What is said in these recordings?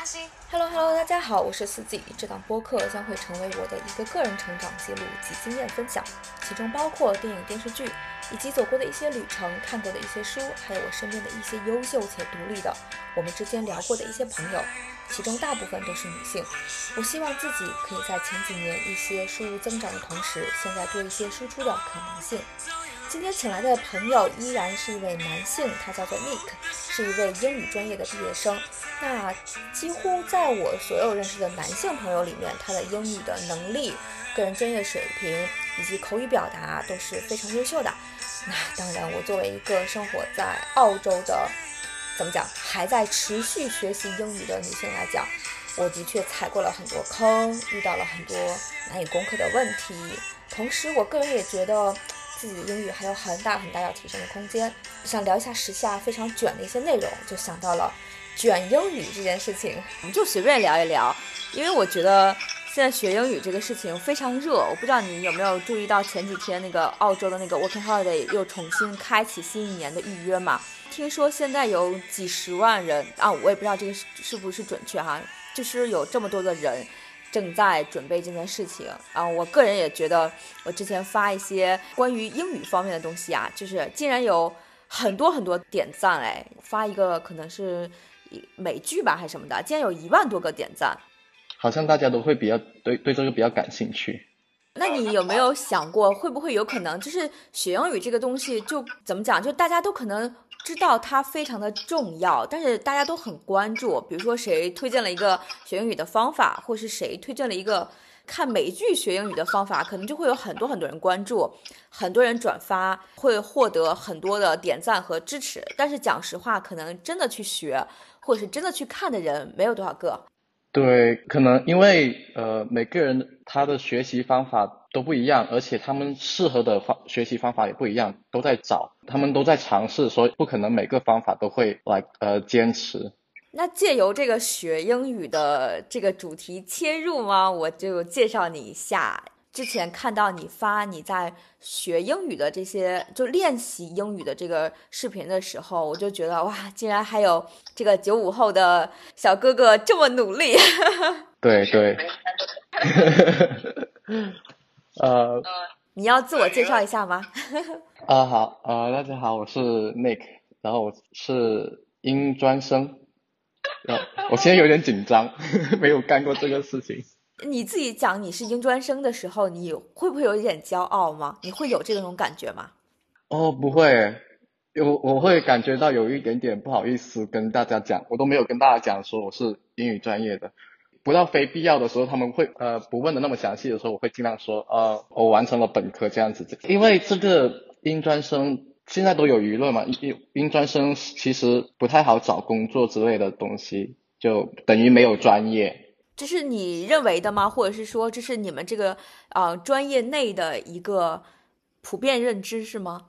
关系。Hello， 大家好，我是四季。这档播客将会成为我的一个个人成长记录及经验分享，其中包括电影、电视剧，以及走过的一些旅程、看过的一些书，还有我身边的一些优秀且独立的我们之间聊过的一些朋友，其中大部分都是女性。我希望自己可以在前几年一些输入增长的同时，现在多一些输出的可能性。今天请来的朋友依然是一位男性，他叫做 Nick， 是一位英语专业的毕业生。那几乎在我所有认识的男性朋友里面，他的英语的能力、个人专业水平以及口语表达都是非常优秀的。那当然，我作为一个生活在澳洲的，还在持续学习英语的女性来讲，我的确踩过了很多坑，遇到了很多难以攻克的问题。同时，我个人也觉得自己的英语还有很大很大要提升的空间。想聊一下时下非常卷的一些内容，就想到了卷英语这件事情。我们就随便聊一聊，因为我觉得现在学英语这个事情非常热。我不知道你有没有注意到前几天那个澳洲的那个 Working Holiday 又重新开启新一年的预约嘛？听说现在有几十万人啊，我也不知道这个是不是准确哈，就是有这么多的人正在准备这件事情啊。我个人也觉得，我之前发一些关于英语方面的东西啊，就是竟然有很多很多点赞。哎，发一个可能是美剧吧还是什么的，竟然有10000多个点赞。好像大家都会比较对这个比较感兴趣。那你有没有想过，会不会有可能就是学英语这个东西，就怎么讲，就大家都可能知道它非常的重要，但是大家都很关注。比如说谁推荐了一个学英语的方法，或是谁推荐了一个看美剧学英语的方法，可能就会有很多人关注，很多人转发，会获得很多的点赞和支持。但是讲实话，可能真的去学或者是真的去看的人没有多少个。对，可能因为每个人他的学习方法都不一样，而且他们适合的学习方法也不一样，都在找，他们都在尝试，所以不可能每个方法都会来坚持。那借由这个学英语的这个主题切入吗？我就介绍你一下。之前看到你发你在学英语的这些，就练习英语的这个视频的时候，我就觉得哇，竟然还有这个95后的小哥哥这么努力。对对。你要自我介绍一下吗？好，大家好，我是 Nick， 然后我是英专生，我现在有点紧张，没有干过这个事情。你自己讲你是英专生的时候，你会不会有一点骄傲吗？你会有这种感觉吗？哦，不会，我会感觉到有一点点不好意思跟大家讲，我都没有跟大家讲说我是英语专业的。不到非必要的时候，他们会不问的那么详细的时候，我会尽量说我完成了本科这样子。因为这个英专生现在都有舆论嘛，英专生其实不太好找工作之类的东西，就等于没有专业。这是你认为的吗？或者是说这是你们这个专业内的一个普遍认知是吗？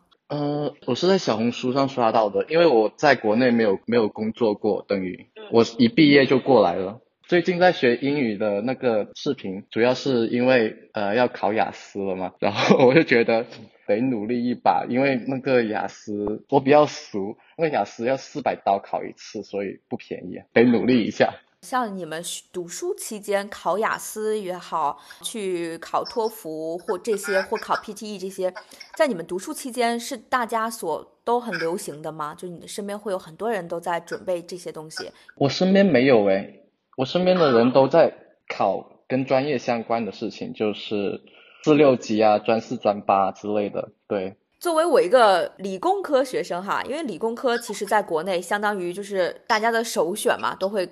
我是在小红书上刷到的，因为我在国内没有工作过，等于我一毕业就过来了。最近在学英语的那个视频，主要是因为要考雅思了嘛，然后我就觉得得努力一把，因为那个雅思我比较熟，因为雅思要$400考一次，所以不便宜，得努力一下。像你们读书期间考雅思也好，去考托福或这些，或考 PTE 这些，在你们读书期间是大家都很流行的吗？就你的身边会有很多人都在准备这些东西？我身边没有诶，我身边的人都在考跟专业相关的事情，就是4、6级啊，专4、专8之类的。对，作为我一个理工科学生哈，因为理工科其实在国内相当于就是大家的首选嘛，都会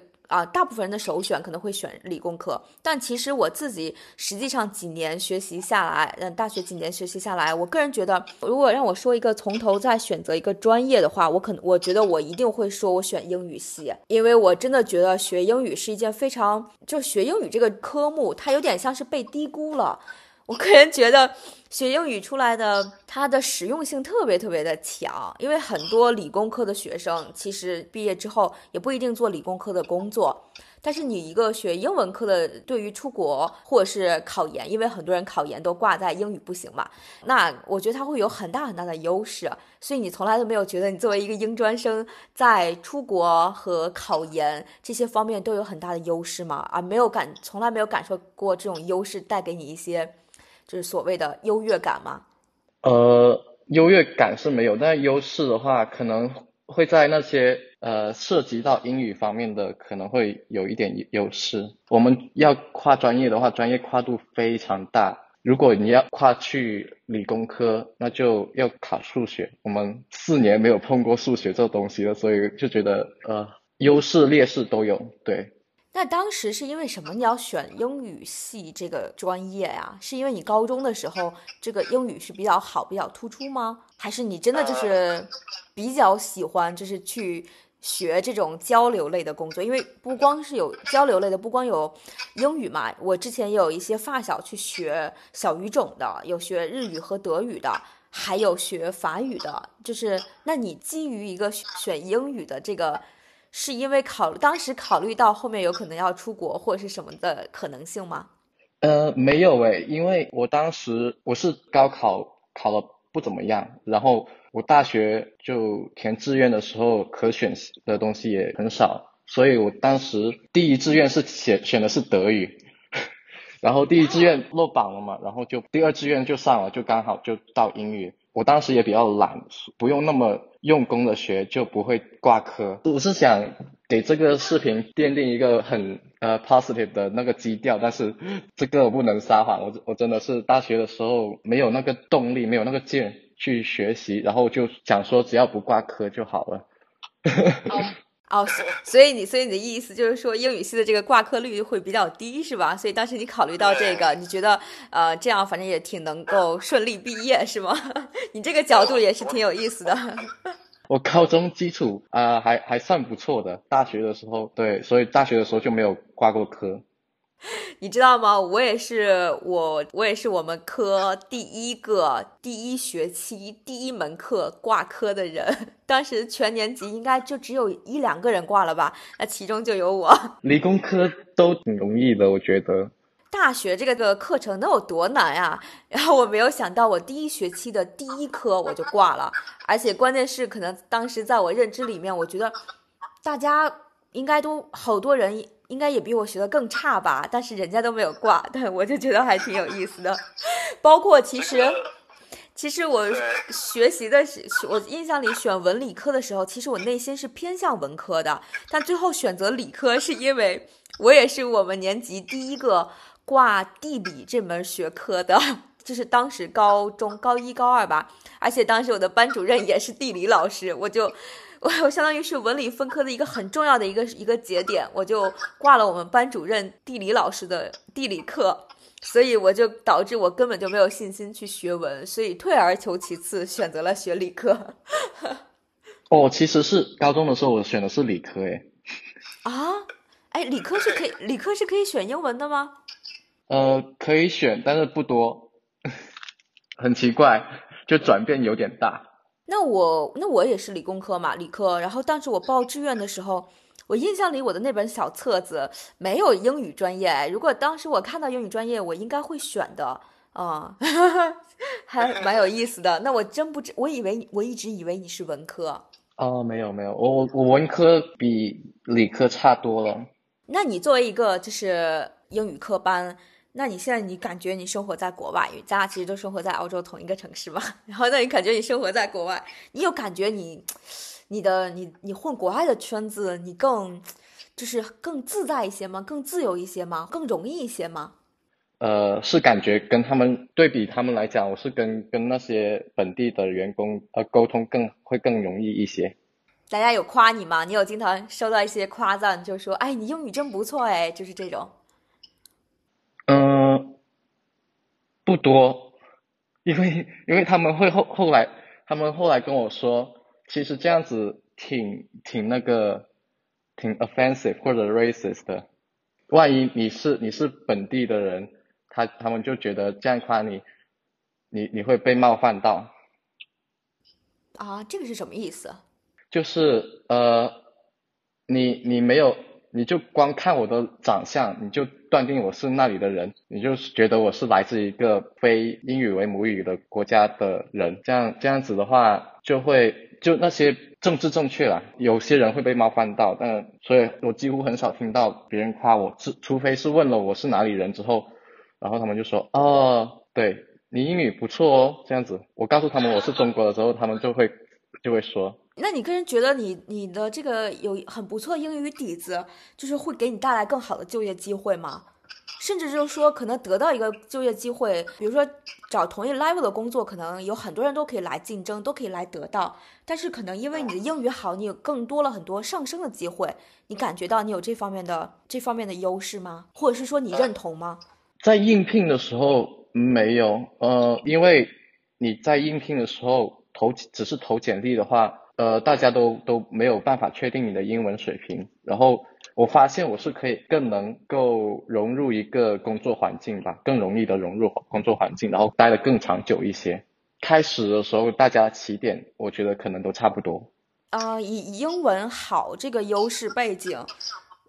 大部分人的首选可能会选理工科，但其实我自己实际上几年学习下来，大学几年学习下来，我个人觉得，如果让我说一个从头再选择一个专业的话，我觉得我一定会说我选英语系，因为我真的觉得学英语是一件非常，就学英语这个科目，它有点像是被低估了。我个人觉得学英语出来的，它的实用性特别特别的强，因为很多理工科的学生其实毕业之后也不一定做理工科的工作，但是你一个学英文科的，对于出国或者是考研，因为很多人考研都挂在英语不行嘛，那我觉得它会有很大很大的优势，所以你从来都没有觉得你作为一个英专生在出国和考研这些方面都有很大的优势嘛？啊，从来没有感受过这种优势带给你一些就是所谓的优越感吗？优越感是没有，但优势的话可能会在那些涉及到英语方面的可能会有一点优势。我们要跨专业的话，专业跨度非常大，如果你要跨去理工科，那就要考数学，我们4年没有碰过数学这东西了，所以就觉得优势劣势都有。对，那当时是因为什么你要选英语系这个专业呀？是因为你高中的时候这个英语是比较好比较突出吗？还是你真的就是比较喜欢就是去学这种交流类的工作？因为不光是有交流类的，不光有英语嘛，我之前也有一些发小去学小语种的，有学日语和德语的，还有学法语的。就是那你基于一个选英语的这个，是因为当时考虑到后面有可能要出国或者是什么的可能性吗？没有诶，因为我当时我是高考考了不怎么样，然后我大学就填志愿的时候可选的东西也很少，所以我当时第一志愿是选的是德语，然后第一志愿落榜了嘛，然后就第二志愿就上了，就刚好就到英语。我当时也比较懒，不用那么用功的学，就不会挂科。我是想给这个视频奠定一个很positive 的那个基调，但是这个我不能撒谎，我真的是大学的时候没有那个动力，没有那个劲去学习，然后就想说只要不挂科就好了。所以你的意思就是说英语系的这个挂科率会比较低是吧？所以当时你考虑到这个，你觉得这样反正也挺能够顺利毕业是吗？你这个角度也是挺有意思的。我高中基础还算不错的，大学的时候，对，所以大学的时候就没有挂过科。你知道吗？我也是我们科第一学期第一门课挂科的人。当时全年级应该就只有1-2个人挂了吧？那其中就有我。理工科都挺容易的，我觉得。大学这个课程能有多难啊？然后我没有想到我第一学期的第一科我就挂了，而且关键是可能当时在我认知里面，我觉得大家应该都好多人应该也比我学的更差吧，但是人家都没有挂，但我就觉得还挺有意思的。包括其实我学习的，我印象里选文理科的时候，其实我内心是偏向文科的，但最后选择理科是因为我也是我们年级第一个挂地理这门学科的，就是当时高一高二吧，而且当时我的班主任也是地理老师，我相当于是文理分科的一个很重要的一个节点，我就挂了我们班主任地理老师的地理课。所以我就导致我根本就没有信心去学文，所以退而求其次选择了学理科。其实是高中的时候我选的是理科诶。理科是可以选英文的吗？可以选，但是不多，很奇怪，就转变有点大。那我也是理工科嘛，理科。然后当时我报志愿的时候，我印象里我的那本小册子没有英语专业，如果当时我看到英语专业我应该会选的还蛮有意思的。那我真不知，我一直以为你是文科。没有，我文科比理科差多了。那你作为一个就是英语科班，那你现在你感觉你生活在国外，咱俩其实都生活在澳洲同一个城市嘛，然后那你感觉你生活在国外，你有感觉你混国外的圈子，你更自在一些吗？更自由一些吗？更容易一些吗？是感觉跟他们对比，他们来讲，我是跟那些本地的员工沟通会更容易一些。大家有夸你吗？你有经常收到一些夸赞，就说哎，你英语真不错哎，就是这种。不多，因为他们后来跟我说。其实这样子挺 offensive 或者 racist 的。万一你是本地的人，他们就觉得这样夸你，你会被冒犯到。啊，这个是什么意思？就是你没有，你就光看我的长相，你就断定我是那里的人，你就觉得我是来自一个非英语为母语的国家的人，这样子的话，就那些政治正确啦，有些人会被冒犯到，但所以我几乎很少听到别人夸我，除非是问了我是哪里人之后，然后他们就说哦，对你英语不错哦，这样子。我告诉他们我是中国的时候，他们就会说。那你个人觉得你的这个有很不错的英语底子，就是会给你带来更好的就业机会吗？甚至就是说可能得到一个就业机会，比如说找同一 level 的工作，可能有很多人都可以来竞争，都可以来得到，但是可能因为你的英语好，你有更多了很多上升的机会，你感觉到你有这方面的优势吗？或者是说你认同吗？在应聘的时候没有，因为你在应聘的时候只是投简历的话，大家都没有办法确定你的英文水平。然后我发现我是可以更能够融入一个工作环境吧，更容易的融入工作环境，然后待得更长久一些。开始的时候大家起点我觉得可能都差不多。以英文好这个优势背景，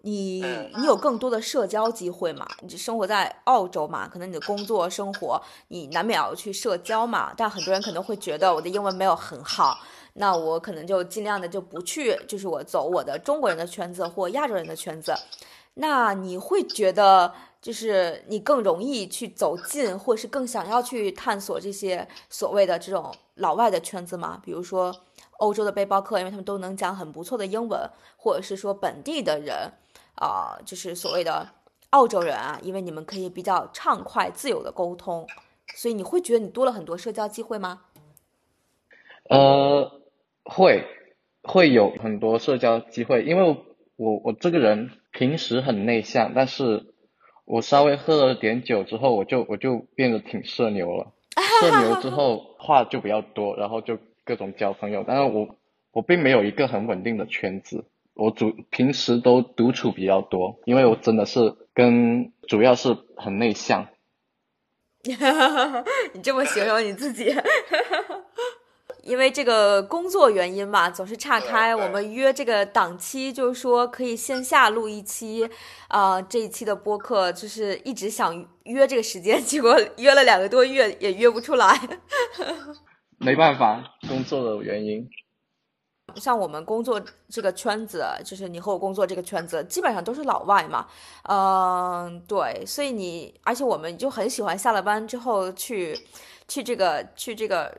你有更多的社交机会嘛？你生活在澳洲嘛，可能你的工作生活你难免要去社交嘛，但很多人可能会觉得我的英文没有很好，那我可能就尽量的就不去，就是我走我的中国人的圈子或亚洲人的圈子。那你会觉得就是你更容易去走近，或是更想要去探索这些所谓的这种老外的圈子吗？比如说欧洲的背包客，因为他们都能讲很不错的英文，或者是说本地的人啊，就是所谓的澳洲人啊，因为你们可以比较畅快自由的沟通，所以你会觉得你多了很多社交机会吗？会有很多社交机会，因为我这个人平时很内向，但是我稍微喝了点酒之后，我就变得挺社牛了。社牛之后话就比较多，然后就各种交朋友，但是我并没有一个很稳定的圈子，我平时都独处比较多，因为我真的是主要是很内向。你这么形容你自己。因为这个工作原因嘛，总是岔开。我们约这个档期，就是说可以线下录一期，这一期的播客就是一直想约这个时间，结果约了2个多月也约不出来。没办法，工作的原因。像我们工作这个圈子，就是你和我工作这个圈子，基本上都是老外嘛，对，所以而且我们就很喜欢下了班之后去这个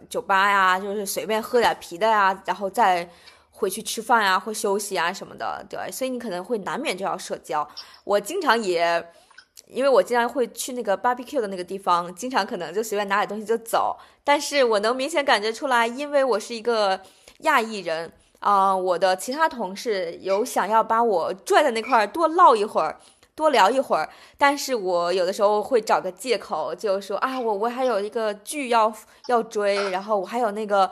酒吧呀，就是随便喝点啤的呀，然后再回去吃饭啊或休息啊什么的，对，所以你可能会难免就要社交。我经常也，因为我经常会去那个 barbecue 的那个地方，经常可能就随便拿点东西就走，但是我能明显感觉出来，因为我是一个亚裔人啊，我的其他同事有想要把我拽在那块多唠一会儿，多聊一会儿，但是我有的时候会找个借口，就说啊，我还有一个剧要追，然后我还有那个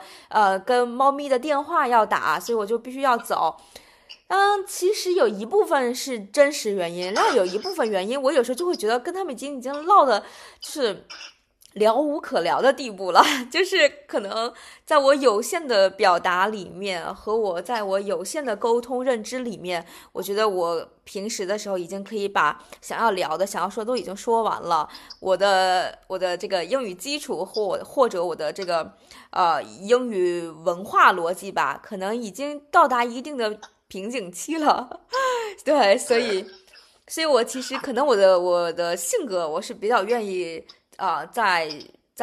跟猫咪的电话要打，所以我就必须要走。其实有一部分是真实原因，那有一部分原因，我有时候就会觉得跟他们已经唠的就是聊无可聊的地步了，就是可能在我有限的表达里面和我在我有限的沟通认知里面，我觉得我平时的时候已经可以把想要聊的想要说都已经说完了，我的这个英语基础或者我的这个英语文化逻辑吧，可能已经到达一定的瓶颈期了。对，所以我其实可能我的性格我是比较愿意在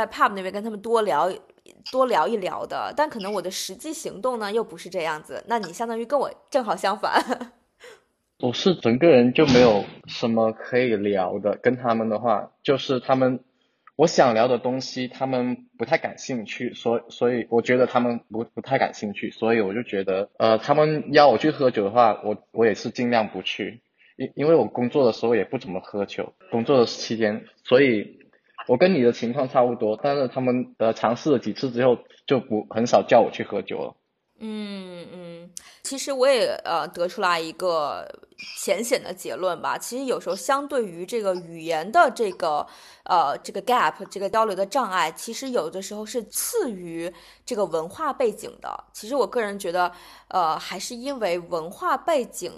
pub 那边跟他们多聊一聊的，但可能我的实际行动呢又不是这样子。那你相当于跟我正好相反。我是整个人就没有什么可以聊的，跟他们的话就是他们我想聊的东西他们不太感兴趣，所以我觉得他们不太感兴趣，所以我就觉得他们邀我去喝酒的话，我也是尽量不去，因为我工作的时候也不怎么喝酒，工作的期间，所以我跟你的情况差不多，但是他们尝试了几次之后就很少叫我去喝酒了。其实我也得出来一个浅显的结论吧。其实有时候相对于这个语言的这个 gap， 这个交流的障碍，其实有的时候是次于这个文化背景的。其实我个人觉得，还是因为文化背景，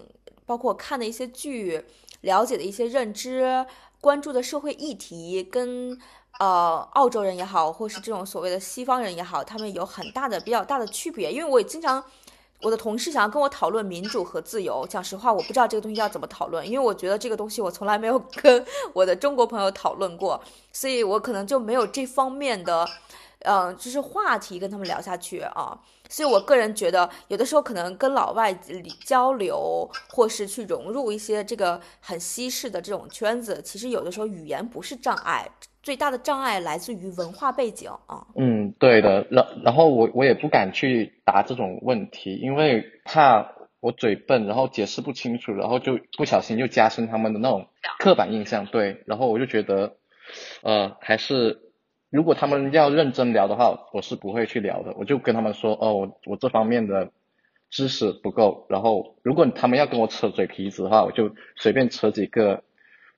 包括看的一些剧，了解的一些认知，关注的社会议题跟澳洲人也好，或是这种所谓的西方人也好，他们有很大的比较大的区别。因为我也经常我的同事想要跟我讨论民主和自由，讲实话我不知道这个东西要怎么讨论，因为我觉得这个东西我从来没有跟我的中国朋友讨论过，所以我可能就没有这方面的就是话题跟他们聊下去啊。所以我个人觉得有的时候可能跟老外交流或是去融入一些这个很西式的这种圈子，其实有的时候语言不是障碍，最大的障碍来自于文化背景啊。对的。然后我也不敢去答这种问题，因为怕我嘴笨，然后解释不清楚，然后就不小心就加深他们的那种刻板印象。对，然后我就觉得还是如果他们要认真聊的话，我是不会去聊的，我就跟他们说我这方面的知识不够，然后如果他们要跟我扯嘴皮子的话，我就随便扯几个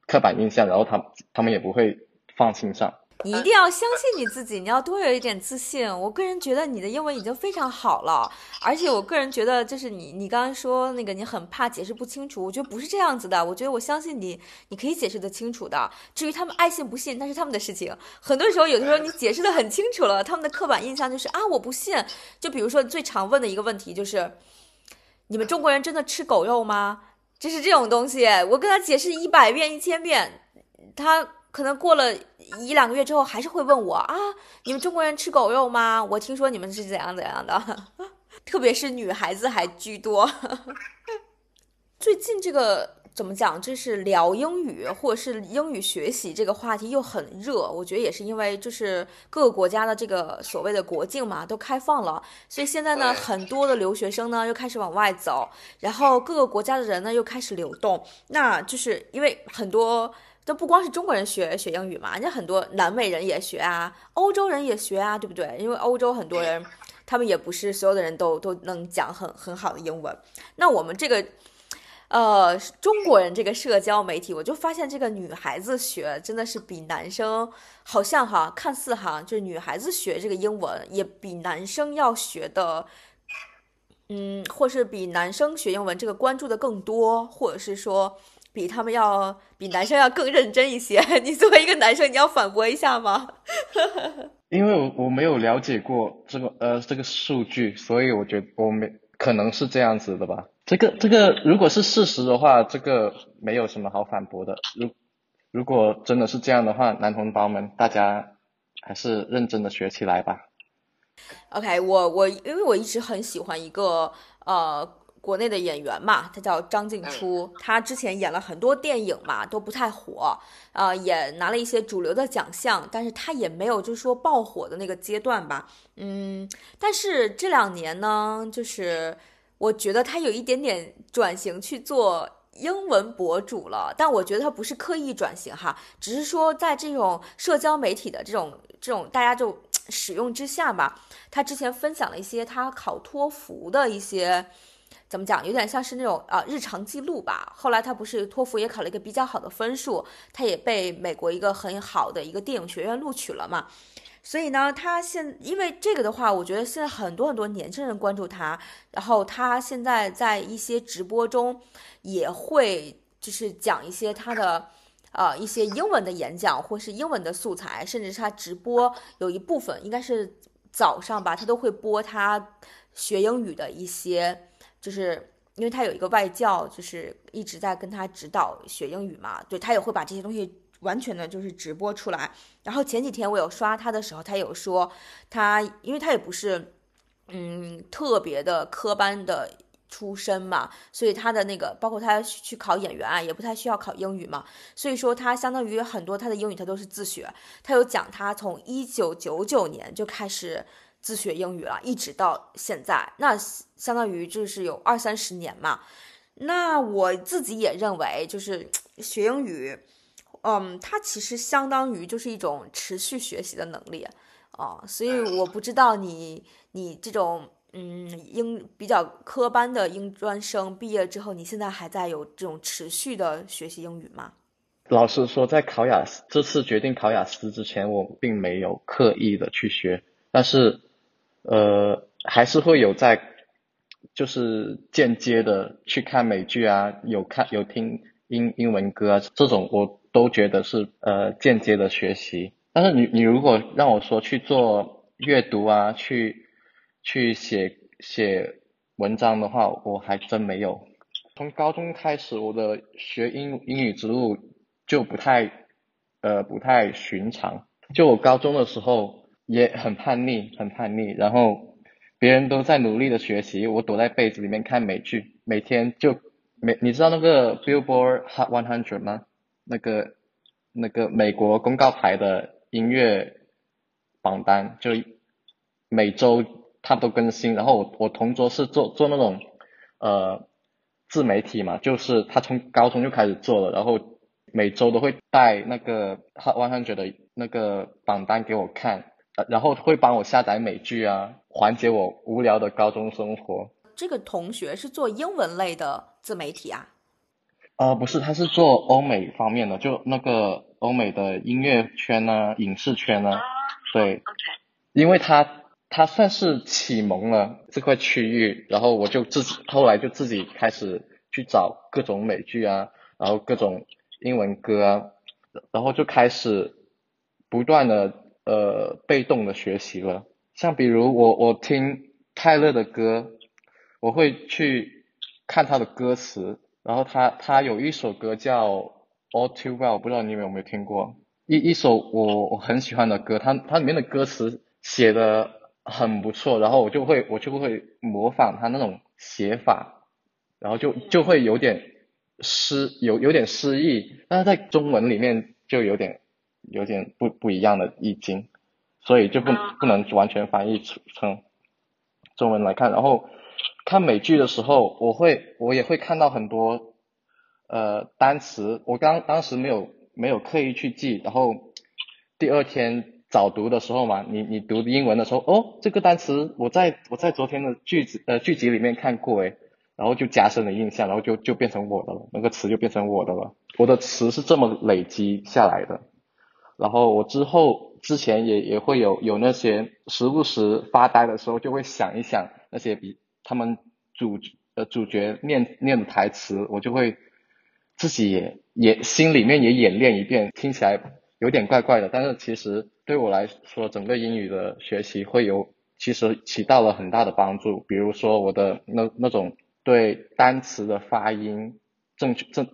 刻板印象，然后他们也不会放心上。你一定要相信你自己，你要多有一点自信。我个人觉得你的英文已经非常好了，而且我个人觉得就是你刚刚说那个你很怕解释不清楚，我觉得不是这样子的，我觉得我相信你，你可以解释得清楚的。至于他们爱信不信，那是他们的事情。很多时候有的时候你解释得很清楚了，他们的刻板印象就是我不信。就比如说最常问的一个问题就是你们中国人真的吃狗肉吗？就是这种东西，我跟他解释100遍1000遍，他可能过了一两个月之后还是会问我你们中国人吃狗肉吗？我听说你们是怎样怎样的，特别是女孩子还居多。最近这个怎么讲，就是聊英语或者是英语学习这个话题又很热，我觉得也是因为就是各个国家的这个所谓的国境嘛都开放了，所以现在呢很多的留学生呢又开始往外走，然后各个国家的人呢又开始流动。那就是因为很多这不光是中国人学英语嘛，人家很多南美人也学啊，欧洲人也学啊，对不对？因为欧洲很多人，他们也不是所有的人都能讲很好的英文。那我们这个中国人这个社交媒体，我就发现这个女孩子学真的是比男生好像哈，看似哈，就是女孩子学这个英文也比男生要学的。或是比男生学英文这个关注的更多，或者是说比男生要更认真一些。你作为一个男生，你要反驳一下吗？因为我没有了解过这个数据，所以我觉得可能是这样子的吧。这个如果是事实的话，这个没有什么好反驳的。如果真的是这样的话，男同胞们大家还是认真的学起来吧。OK， 我因为我一直很喜欢一个国内的演员嘛，他叫张静初，他之前演了很多电影嘛，都不太火，也拿了一些主流的奖项，但是他也没有就是说爆火的那个阶段吧，但是这2年呢，就是我觉得他有一点点转型去做英文博主了，但我觉得他不是刻意转型哈，只是说在这种社交媒体的这种大家就使用之下吧，他之前分享了一些他考托福的一些。怎么讲，有点像是那种日常记录吧。后来他不是托福也考了一个比较好的分数，他也被美国一个很好的一个电影学院录取了嘛。所以呢，他因为这个的话，我觉得现在很多很多年轻人关注他，然后他现在在一些直播中也会就是讲一些他的一些英文的演讲或是英文的素材，甚至是他直播有一部分应该是早上吧，他都会播他学英语的一些。就是因为他有一个外教，就是一直在跟他指导学英语嘛，对，他也会把这些东西完全的就是直播出来。然后前几天我有刷他的时候，他有说他，因为他也不是特别的科班的出身嘛，所以他的那个包括他去考演员啊，也不太需要考英语嘛，所以说他相当于很多他的英语他都是自学。他有讲他从1999年就开始。自学英语了，一直到现在，那相当于就是有20-30年嘛。那我自己也认为，就是学英语，它其实相当于就是一种持续学习的能力啊。所以我不知道你这种比较科班的英专生毕业之后，你现在还在有这种持续的学习英语吗？老实说，在考雅思这次决定考雅思之前，我并没有刻意的去学，但是还是会有在就是间接的去看美剧啊，有听英文歌啊，这种我都觉得是间接的学习。但是你如果让我说去做阅读啊，去写文章的话，我还真没有。从高中开始，我的学英语之路就不太寻常。就我高中的时候也很叛逆，然后别人都在努力的学习，我躲在被子里面看美剧，每天就你知道那个 Billboard Hot 100 吗？那个美国公告牌的音乐榜单，就每周它都更新，然后我同桌是做那种自媒体嘛，就是他从高中就开始做了，然后每周都会带那个 Hot 100的那个榜单给我看，然后会帮我下载美剧啊，缓解我无聊的高中生活。这个同学是做英文类的自媒体啊？不是，他是做欧美方面的，就那个欧美的音乐圈啊，影视圈啊，对， okay. 因为他算是启蒙了这块区域，然后我就后来就自己开始去找各种美剧啊，然后各种英文歌啊，然后就开始不断的被动的学习了。像比如我听泰勒的歌，我会去看他的歌词，然后他有一首歌叫 All Too Well， 不知道你们有没有听过？一首我很喜欢的歌，它里面的歌词写的很不错，然后我就会模仿他那种写法，然后就会有点诗意，但是在中文里面就有点不一样的意境，所以就不能完全翻译成中文来看。然后看美剧的时候，我也会看到很多单词，我当时没有刻意去记，然后第二天早读的时候嘛，你读英文的时候，哦，这个单词我在昨天的剧集里面看过诶，然后就加深了印象，然后就变成我的了，那个词就变成我的了。我的词是这么累积下来的。然后我之前也会有那些时不时发呆的时候，就会想一想那些比他们主角念的台词，我就会自己也心里面也演练一遍，听起来有点怪怪的，但是其实对我来说，整个英语的学习其实起到了很大的帮助。比如说我的那种对单词的发音，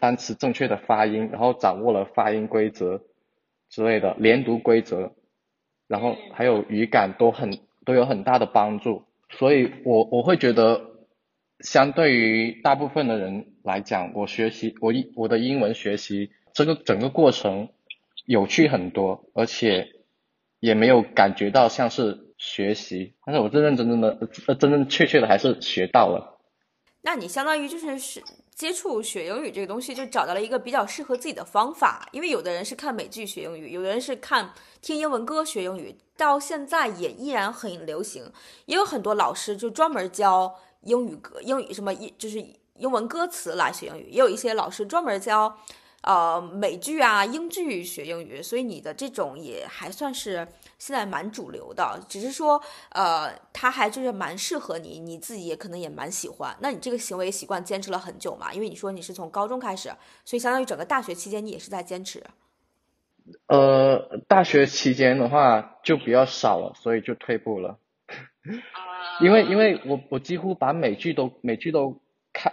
单词正确的发音，然后掌握了发音规则之类的，连读规则，然后还有语感都有很大的帮助。所以我会觉得，相对于大部分的人来讲，我的英文学习这个整个过程有趣很多，而且也没有感觉到像是学习，但是我真正确切的还是学到了。那你相当于就是接触学英语这个东西，就找到了一个比较适合自己的方法，因为有的人是看美剧学英语，有的人是听英文歌学英语，到现在也依然很流行，也有很多老师就专门教英语什么就是英文歌词来学英语，也有一些老师专门教美剧啊英剧学英语，所以你的这种也还算是现在蛮主流的，只是说它还就是蛮适合你，你自己也可能也蛮喜欢。那你这个行为习惯坚持了很久嘛？因为你说你是从高中开始，所以相当于整个大学期间你也是在坚持。大学期间的话就比较少了，所以就退步了。因为我几乎把美剧都看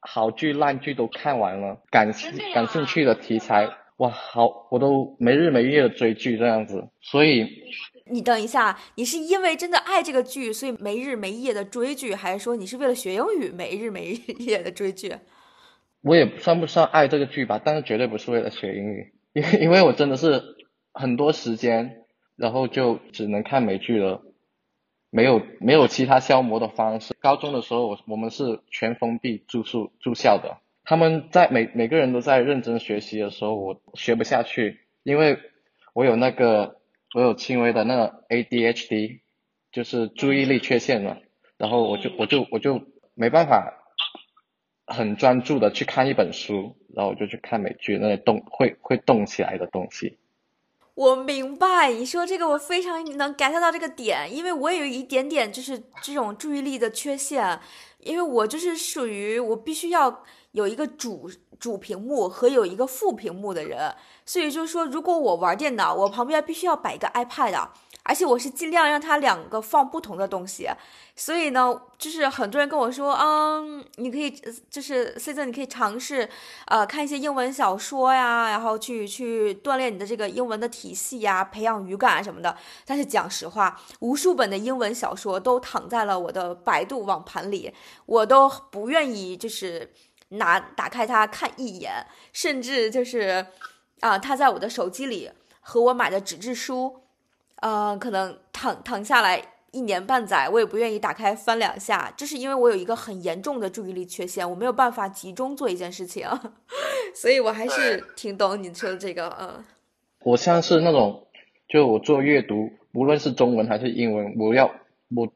好剧烂剧都看完了，感兴趣的题材，哇，好，我都没日没夜的追剧这样子。所以你等一下，你是因为真的爱这个剧所以没日没夜的追剧，还是说你是为了学英语没日没夜的追剧？我也算不上爱这个剧吧，但是绝对不是为了学英语，因为我真的是很多时间，然后就只能看美剧了，没有其他消磨的方式。高中的时候，我们是全封闭住校的。他们在每个人都在认真学习的时候，我学不下去，因为我有轻微的那个 ADHD， 就是注意力缺陷嘛。然后我就没办法很专注的去看一本书，然后我就去看美剧那些会动起来的东西。我明白你说这个，我非常能 get 到这个点，因为我也有一点点就是这种注意力的缺陷，因为我就是属于我必须要有一个主屏幕和有一个副屏幕的人，所以就是说如果我玩电脑，我旁边必须要摆一个 iPad， 而且我是尽量让它两个放不同的东西。所以呢就是很多人跟我说你可以就是现在你可以尝试看一些英文小说呀，然后去锻炼你的这个英文的体系呀，培养语感什么的。但是讲实话，无数本的英文小说都躺在了我的百度网盘里，我都不愿意就是打开它看一眼，甚至就是它在我的手机里和我买的纸质书可能躺下来一年半载我也不愿意打开翻两下，这是因为我有一个很严重的注意力缺陷，我没有办法集中做一件事情所以我还是挺懂你说的这个我像是那种就我做阅读，无论是中文还是英文，我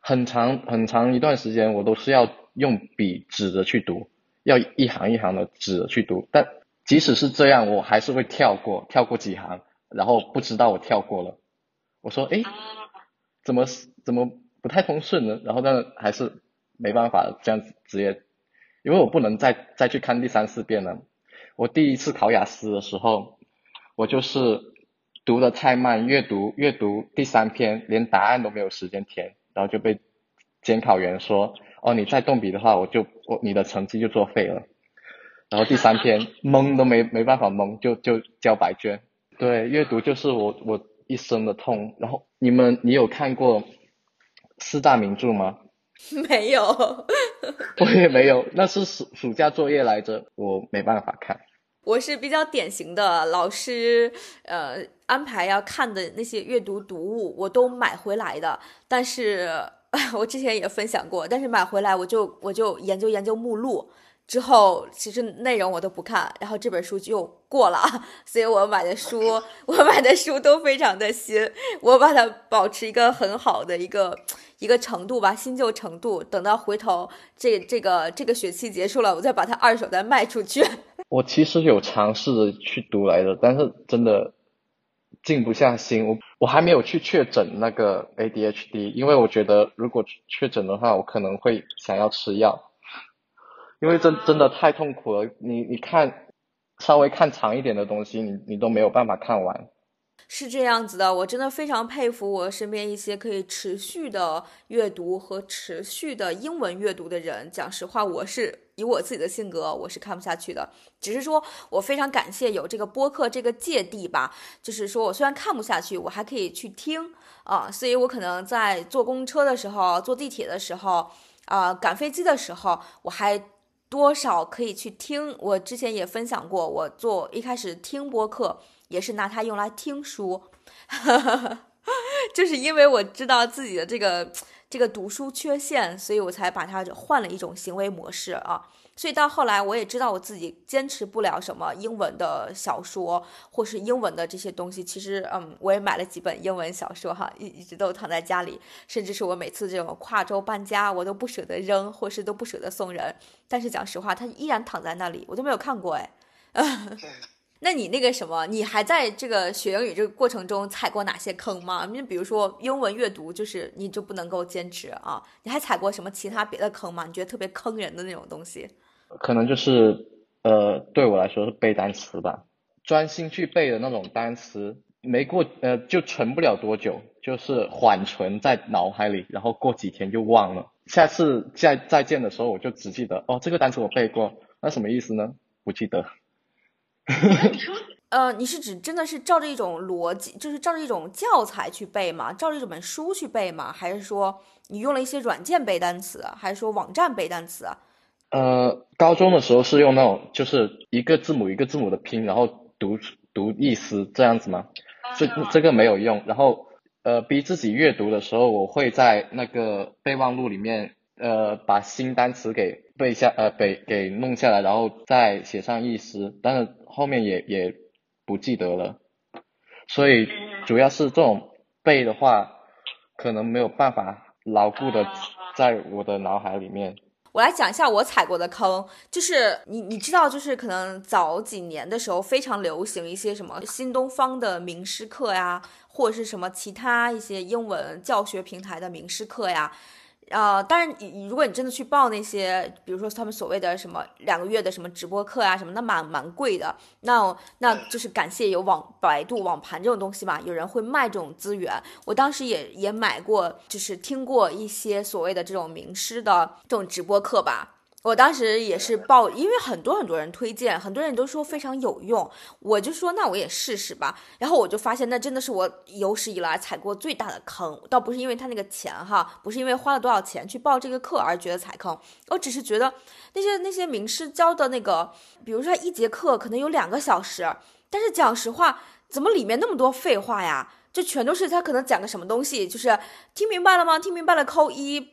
很长一段时间我都是要用笔指着去读，要一行一行的指着去读，但即使是这样我还是会跳过几行，然后不知道我跳过了，我说怎么不太通顺呢，然后但还是没办法这样子直接，因为我不能再去看第三四遍了。我第一次考雅思的时候，我就是读得太慢，阅读第三篇连答案都没有时间填，然后就被监考员说你再动笔的话你的成绩就作废了，然后第三篇蒙都没办法蒙，就交白卷。对，阅读就是我一生的痛。然后你有看过四大名著吗？没有我也没有，那是暑假作业来着，我没办法看。我是比较典型的老师安排要看的那些阅读读物我都买回来的，但是我之前也分享过，但是买回来我就研究目录，之后其实内容我都不看，然后这本书就过了。所以我买的书都非常的新，我把它保持一个很好的一个程度吧，新旧程度，等到回头这个学期结束了，我再把它二手再卖出去。我其实有尝试着去读来的，但是真的静不下心，我还没有去确诊那个 ADHD， 因为我觉得如果确诊的话，我可能会想要吃药，因为真的太痛苦了。你看稍微看长一点的东西，你都没有办法看完。是这样子的，我真的非常佩服我身边一些可以持续的阅读和持续的英文阅读的人。讲实话，我是以我自己的性格我是看不下去的，只是说我非常感谢有这个播客这个芥蒂吧，就是说我虽然看不下去我还可以去听所以我可能在坐公车的时候，坐地铁的时候赶飞机的时候，我还多少可以去听。我之前也分享过，我一开始听播客也是拿它用来听书就是因为我知道自己的这个读书缺陷，所以我才把它换了一种行为模式所以到后来我也知道我自己坚持不了什么英文的小说或是英文的这些东西。其实我也买了几本英文小说哈，一直都躺在家里，甚至是我每次这种跨州搬家我都不舍得扔，或是都不舍得送人，但是讲实话它依然躺在那里，我都没有看过那你那个什么，你还在这个学英语这个过程中踩过哪些坑吗？比如说英文阅读就是你就不能够坚持你还踩过什么其他别的坑吗？你觉得特别坑人的那种东西？可能就是对我来说是背单词吧，专心去背的那种单词，没过就存不了多久，就是缓存在脑海里，然后过几天就忘了。下次再见的时候我就只记得这个单词我背过，那什么意思呢？不记得你是指真的是照着一种逻辑，就是照着一种教材去背吗？照着一本书去背吗？还是说你用了一些软件背单词，还是说网站背单词？高中的时候是用那种就是一个字母一个字母的拼，然后读意思这样子吗？这个没有用。然后逼自己阅读的时候，我会在那个备忘录里面把新单词给背下给弄下来，然后再写上意思，但是后面也不记得了。所以主要是这种背的话可能没有办法牢固的在我的脑海里面。我来讲一下我踩过的坑，就是你知道，就是可能早几年的时候非常流行一些什么新东方的名师课呀，或者是什么其他一些英文教学平台的名师课呀，当然如果你真的去报那些，比如说他们所谓的什么2个月的什么直播课啊什么，那蛮贵的，那就是感谢有百度网盘这种东西嘛，有人会卖这种资源。我当时也买过，就是听过一些所谓的这种名师的这种直播课吧。我当时也是报，因为很多人推荐，很多人都说非常有用，我就说那我也试试吧。然后我就发现那真的是我有史以来踩过最大的坑，倒不是因为他那个钱哈，不是因为花了多少钱去报这个课而觉得踩坑，我只是觉得那些名师教的那个，比如说一节课可能有2个小时，但是讲实话，怎么里面那么多废话呀？这全都是他可能讲个什么东西，就是听明白了吗？听明白了扣1。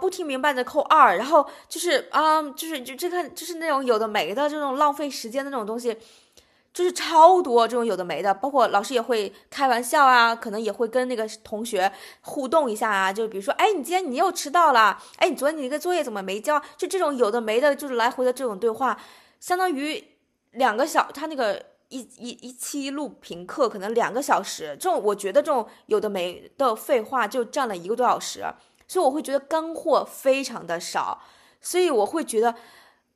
不听明白的扣2，然后就是就是那种有的没的这种浪费时间的那种东西，就是超多这种有的没的，包括老师也会开玩笑啊，可能也会跟那个同学互动一下啊，就比如说，哎，你今天你又迟到了，哎，你昨天你那个作业怎么没交？就这种有的没的，就是来回的这种对话，相当于他那个一期录评课可能2个小时，这种我觉得这种有的没的废话就占了1个多小时。所以我会觉得干货非常的少，所以我会觉得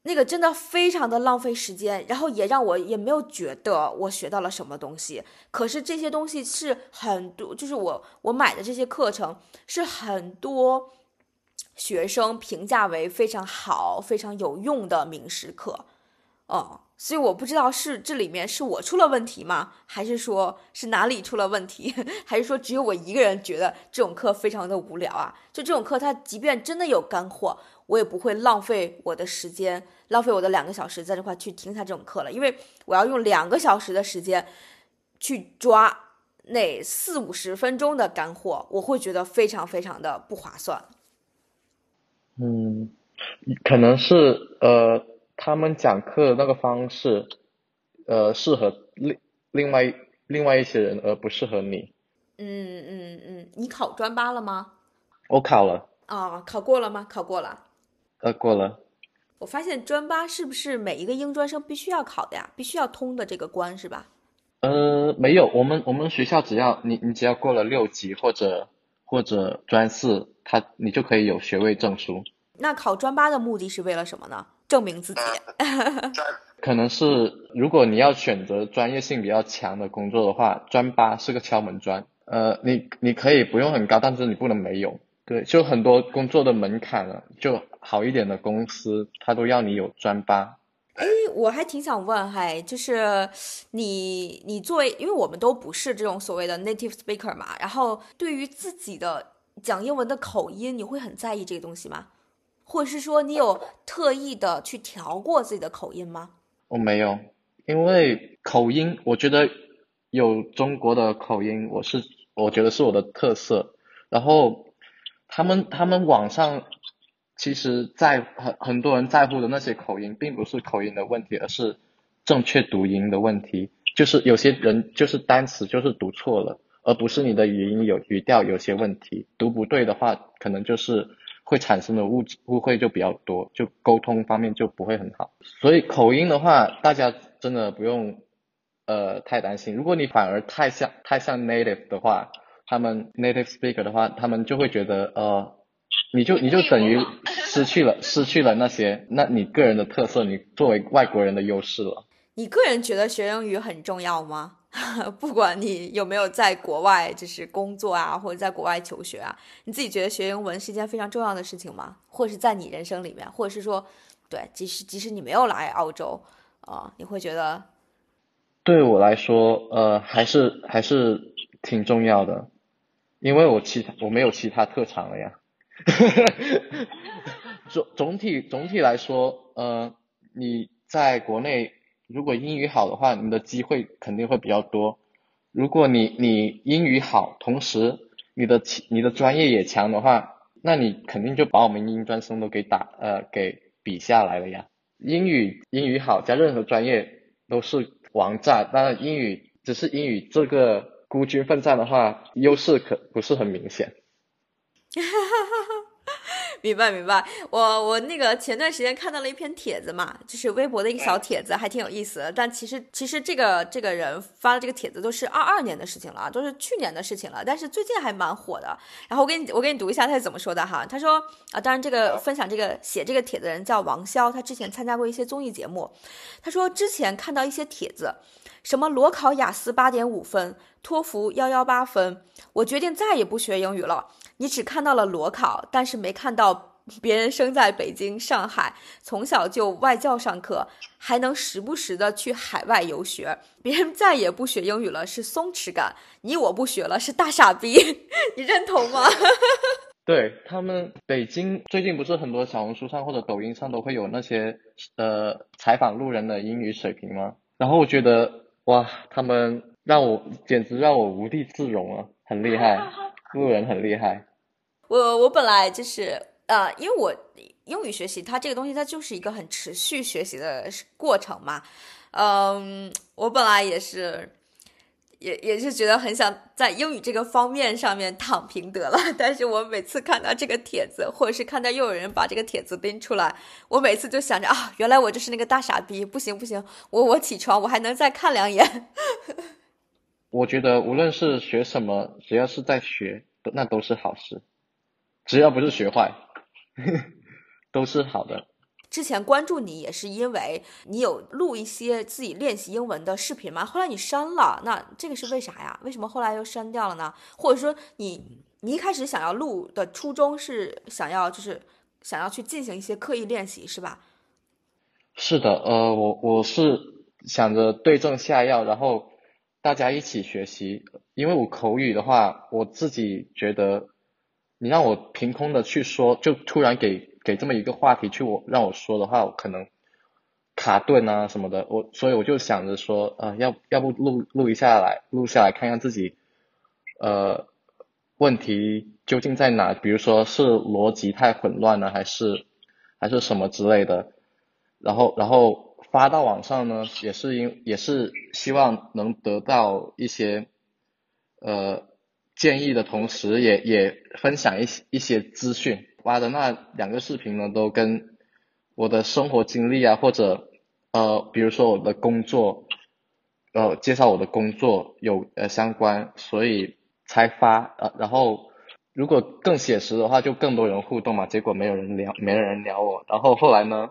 那个真的非常的浪费时间，然后也让我也没有觉得我学到了什么东西。可是这些东西是很多，就是我买的这些课程是很多学生评价为非常好、非常有用的名师课，所以我不知道是这里面是我出了问题吗，还是说是哪里出了问题，还是说只有我一个人觉得这种课非常的无聊啊？就这种课它即便真的有干货，我也不会浪费我的时间，浪费我的2个小时在这块去听它这种课了，因为我要用2个小时的时间去抓那40-50分钟的干货，我会觉得非常非常的不划算。可能是他们讲课的那个方式，适合另外一些人，而不适合你。你考专八了吗？我考了。考过了吗？考过了。过了。我发现专八是不是每一个英专生必须要考的呀？必须要通的这个关是吧？没有，我们学校只要你只要过了6级或者专4，你就可以有学位证书。那考专八的目的是为了什么呢？证明自己。可能是如果你要选择专业性比较强的工作的话，专八是个敲门砖。你可以不用很高，但是你不能没有。对，就很多工作的门槛了，就好一点的公司它都要你有专八。我还挺想问，就是你作为，因为我们都不是这种所谓的 native speaker 嘛，然后对于自己的讲英文的口音，你会很在意这个东西吗？或者是说你有特意的去调过自己的口音吗？我没有，因为口音，我觉得有中国的口音，我觉得是我的特色。然后他们网上其实在很多人在乎的那些口音，并不是口音的问题，而是正确读音的问题。就是有些人就是单词就是读错了，而不是你的语音语调有些问题，读不对的话，可能就是会产生的误会就比较多，就沟通方面就不会很好。所以口音的话，大家真的不用太担心。如果你反而太像 native 的话，他们 native speaker 的话，他们就会觉得你就等于失去了那你个人的特色，你作为外国人的优势了。你个人觉得学英语很重要吗？不管你有没有在国外就是工作啊，或者在国外求学啊，你自己觉得学英文是一件非常重要的事情吗？或者是在你人生里面，或者是说，对，即使你没有来澳洲你会觉得？对我来说，还是挺重要的，因为我没有其他特长了呀。总体来说，你在国内，如果英语好的话，你的机会肯定会比较多。如果你英语好，同时你的专业也强的话，那你肯定就把我们英专生都给比下来了呀。英语好加任何专业都是王炸，但只是英语这个孤军奋战的话，优势可不是很明显。明白明白。我那个前段时间看到了一篇帖子嘛，就是微博的一个小帖子，还挺有意思的。但其实这个人发的这个帖子都是22年的事情了，都是去年的事情了，但是最近还蛮火的。然后我给你读一下他是怎么说的哈。他说啊，当然这个分享这个写这个帖子的人叫王潇，他之前参加过一些综艺节目。他说之前看到一些帖子，什么裸考雅思 8.5 分，托福118分，我决定再也不学英语了。你只看到了裸考，但是没看到别人生在北京、上海，从小就外教上课，还能时不时的去海外游学。别人再也不学英语了是松弛感，你我不学了是大傻逼。你认同吗？对，他们北京最近不是很多小红书上或者抖音上都会有那些采访路人的英语水平吗？然后我觉得哇，他们简直让我无地自容啊，很厉害，路人很厉害。我本来就是因为我英语学习它这个东西它就是一个很持续学习的过程嘛，我本来也是觉得很想在英语这个方面上面躺平得了，但是我每次看到这个帖子，或者是看到又有人把这个帖子拎出来，我每次就想着啊，原来我就是那个大傻逼，不行不行，我起床我还能再看两眼。我觉得无论是学什么，只要是在学，那都是好事，只要不是学坏，都是好的。之前关注你也是因为你有录一些自己练习英文的视频吗？后来你删了，那这个是为啥呀？为什么后来又删掉了呢？或者说你一开始想要录的初衷是想要去进行一些刻意练习是吧？是的，我是想着对症下药，然后大家一起学习。因为我口语的话，我自己觉得你让我凭空的去说，就突然给这么一个话题去让我说的话，我可能卡顿啊什么的，所以我就想着说，要不录下来看看自己问题究竟在哪，比如说是逻辑太混乱了，还是什么之类的。然后发到网上呢，也是希望能得到一些建议的同时，也分享一些资讯。挖的那两个视频呢，都跟我的生活经历啊，或者比如说我的工作，介绍我的工作有相关，所以才发。然后如果更写实的话，就更多人互动嘛。结果没有人聊我。然后后来呢，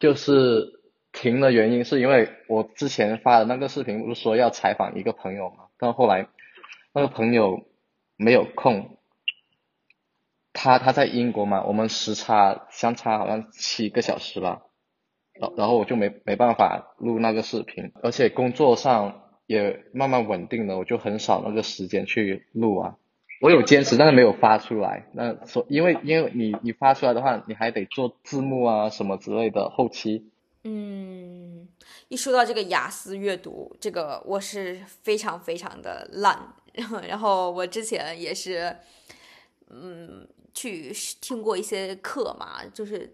就是停的原因是因为我之前发的那个视频不是说要采访一个朋友嘛，但后来那个朋友没有空。他在英国嘛，我们时差相差好像7个小时吧，然后我就没办法录那个视频，而且工作上也慢慢稳定了，我就很少那个时间去录啊。我有坚持，但是没有发出来。那因为你发出来的话，你还得做字幕啊什么之类的后期。嗯，一说到这个雅思阅读，这个我是非常非常的烂，然后我之前也是，去听过一些课嘛，就是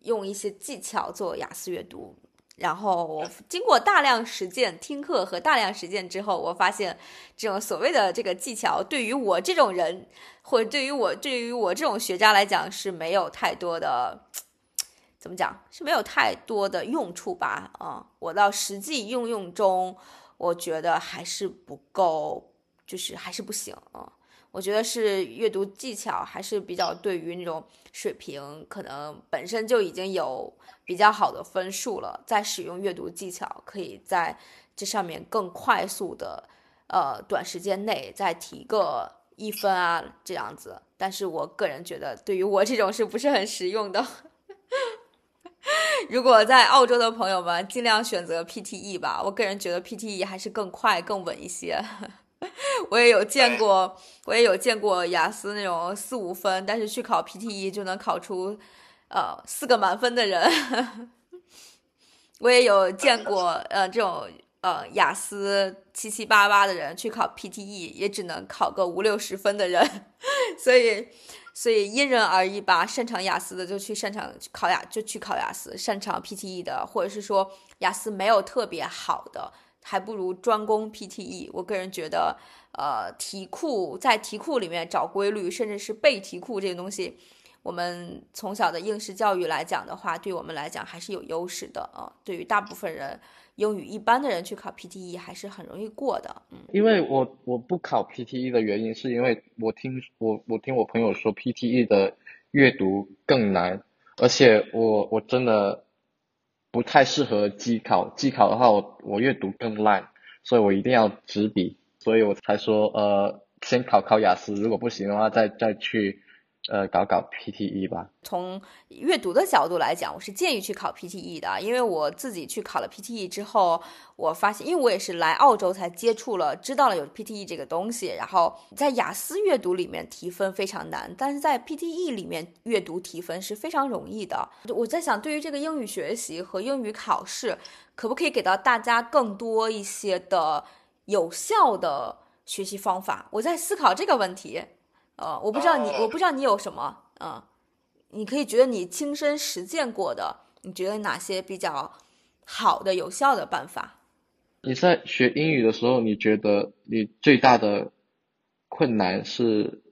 用一些技巧做雅思阅读，然后经过大量实践，听课和大量实践之后，我发现这种所谓的这个技巧对于我这种人，或者对于我这种学渣来讲是没有太多的，怎么讲，是没有太多的用处吧。我到实际应用中，我觉得还是不够，就是还是不行啊。我觉得是阅读技巧还是比较对于那种水平可能本身就已经有比较好的分数了，再使用阅读技巧可以在这上面更快速的短时间内再提个1分啊这样子，但是我个人觉得对于我这种是不是很实用的。如果在澳洲的朋友们尽量选择 PTE 吧，我个人觉得 PTE 还是更快更稳一些。我也有见过雅思那种4-5分，但是去考 PTE 就能考出4个满分的人。我也有见过这种雅思7788的人去考 PTE 也只能考个50-60分的人。所以因人而异吧，擅长雅思的就去考雅思，擅长 PTE 的，或者是说雅思没有特别好的，还不如专攻 PTE。 我个人觉得题库在题库里面找规律，甚至是背题库这些东西，我们从小的应试教育来讲的话，对我们来讲还是有优势的啊。对于大部分人，英语一般的人去考 PTE 还是很容易过的。嗯，因为我不考 PTE 的原因是因为我听我朋友说 PTE 的阅读更难，而且我真的不太适合机考，机考的话我阅读更烂，所以我一定要纸笔，所以我才说先考雅思，如果不行的话再去搞 PTE 吧。从阅读的角度来讲，我是建议去考 PTE 的，因为我自己去考了 PTE 之后，我发现，因为我也是来澳洲才接触了，知道了有 PTE 这个东西。然后在雅思阅读里面提分非常难，但是在 PTE 里面阅读提分是非常容易的。我在想，对于这个英语学习和英语考试，可不可以给到大家更多一些的有效的学习方法？我在思考这个问题。我不知道你有什么，你可以觉得你亲身实践过的，你觉得哪些比较好的、有效的办法？你在学英语的时候，你觉得你最大的困难是，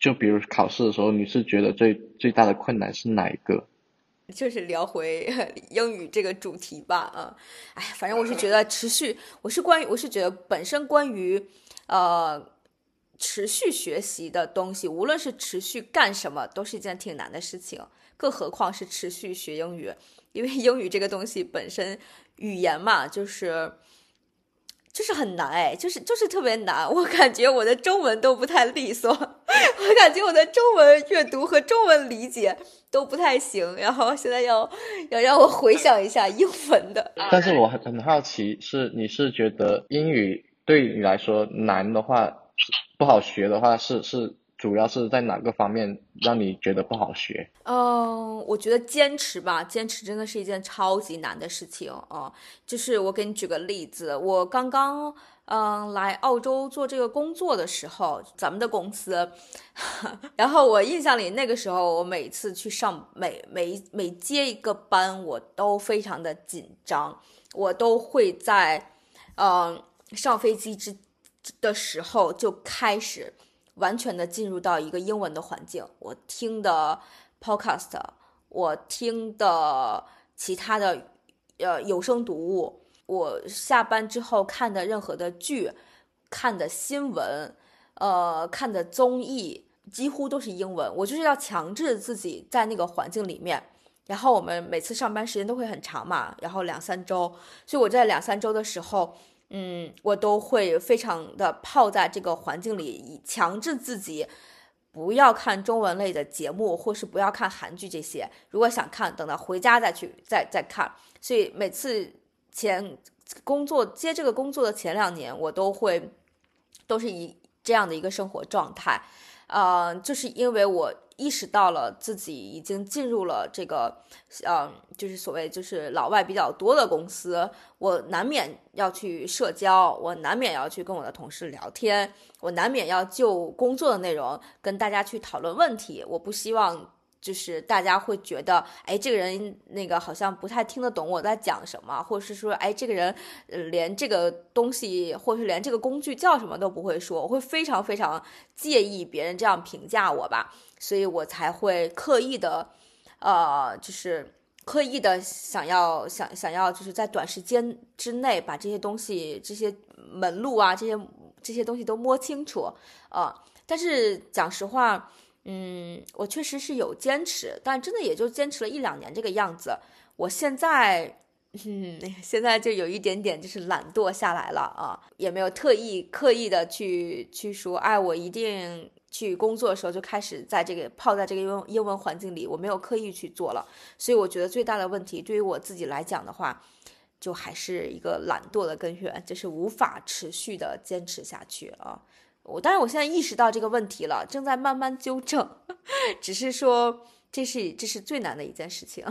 就比如考试的时候，你是觉得最大的困难是哪一个？就是聊回英语这个主题吧，反正我是觉得我是觉得本身关于持续学习的东西，无论是持续干什么，都是一件挺难的事情，更何况是持续学英语。因为英语这个东西本身，语言嘛，就是很难，就是特别难。我感觉我的中文都不太利索，我感觉我的中文阅读和中文理解都不太行。然后现在要让我回想一下英文的。但是我很好奇，你是觉得英语对你来说难的话，不好学的话是主要是在哪个方面让你觉得不好学？我觉得坚持吧，坚持真的是一件超级难的事情啊。就是我给你举个例子，我刚刚来澳洲做这个工作的时候，咱们的公司，然后我印象里那个时候，我每次去上每接一个班，我都非常的紧张，我都会在上飞机的时候就开始完全的进入到一个英文的环境，我听的 podcast， 我听的其他的有声读物，我下班之后看的任何的剧，看的新闻，看的综艺，几乎都是英文。我就是要强制自己在那个环境里面。然后我们每次上班时间都会很长嘛，然后2-3周，所以我在2-3周的时候，我都会非常的泡在这个环境里，强制自己不要看中文类的节目，或是不要看韩剧这些。如果想看，等到回家再看。所以每次接这个工作的前2年，我都是以这样的一个生活状态。就是因为我意识到了自己已经进入了这个，就是所谓就是老外比较多的公司，我难免要去社交，我难免要去跟我的同事聊天，我难免要就工作的内容跟大家去讨论问题。我不希望就是大家会觉得，这个人那个好像不太听得懂我在讲什么，或者是说，这个人连这个东西，或是连这个工具叫什么都不会说。我会非常非常介意别人这样评价我吧，所以我才会刻意的，就是刻意的想要就是在短时间之内把这些东西、这些门路啊、这些东西都摸清楚啊。但是讲实话，我确实是有坚持，但真的也就坚持了1-2年这个样子。我现在就有一点点就是懒惰下来了啊，也没有刻意的去说，我一定去工作的时候就开始在泡在这个英文环境里，我没有刻意去做了。所以我觉得最大的问题，对于我自己来讲的话，就还是一个懒惰的根源，就是无法持续的坚持下去啊。当然我现在意识到这个问题了，正在慢慢纠正，只是说这是最难的一件事情。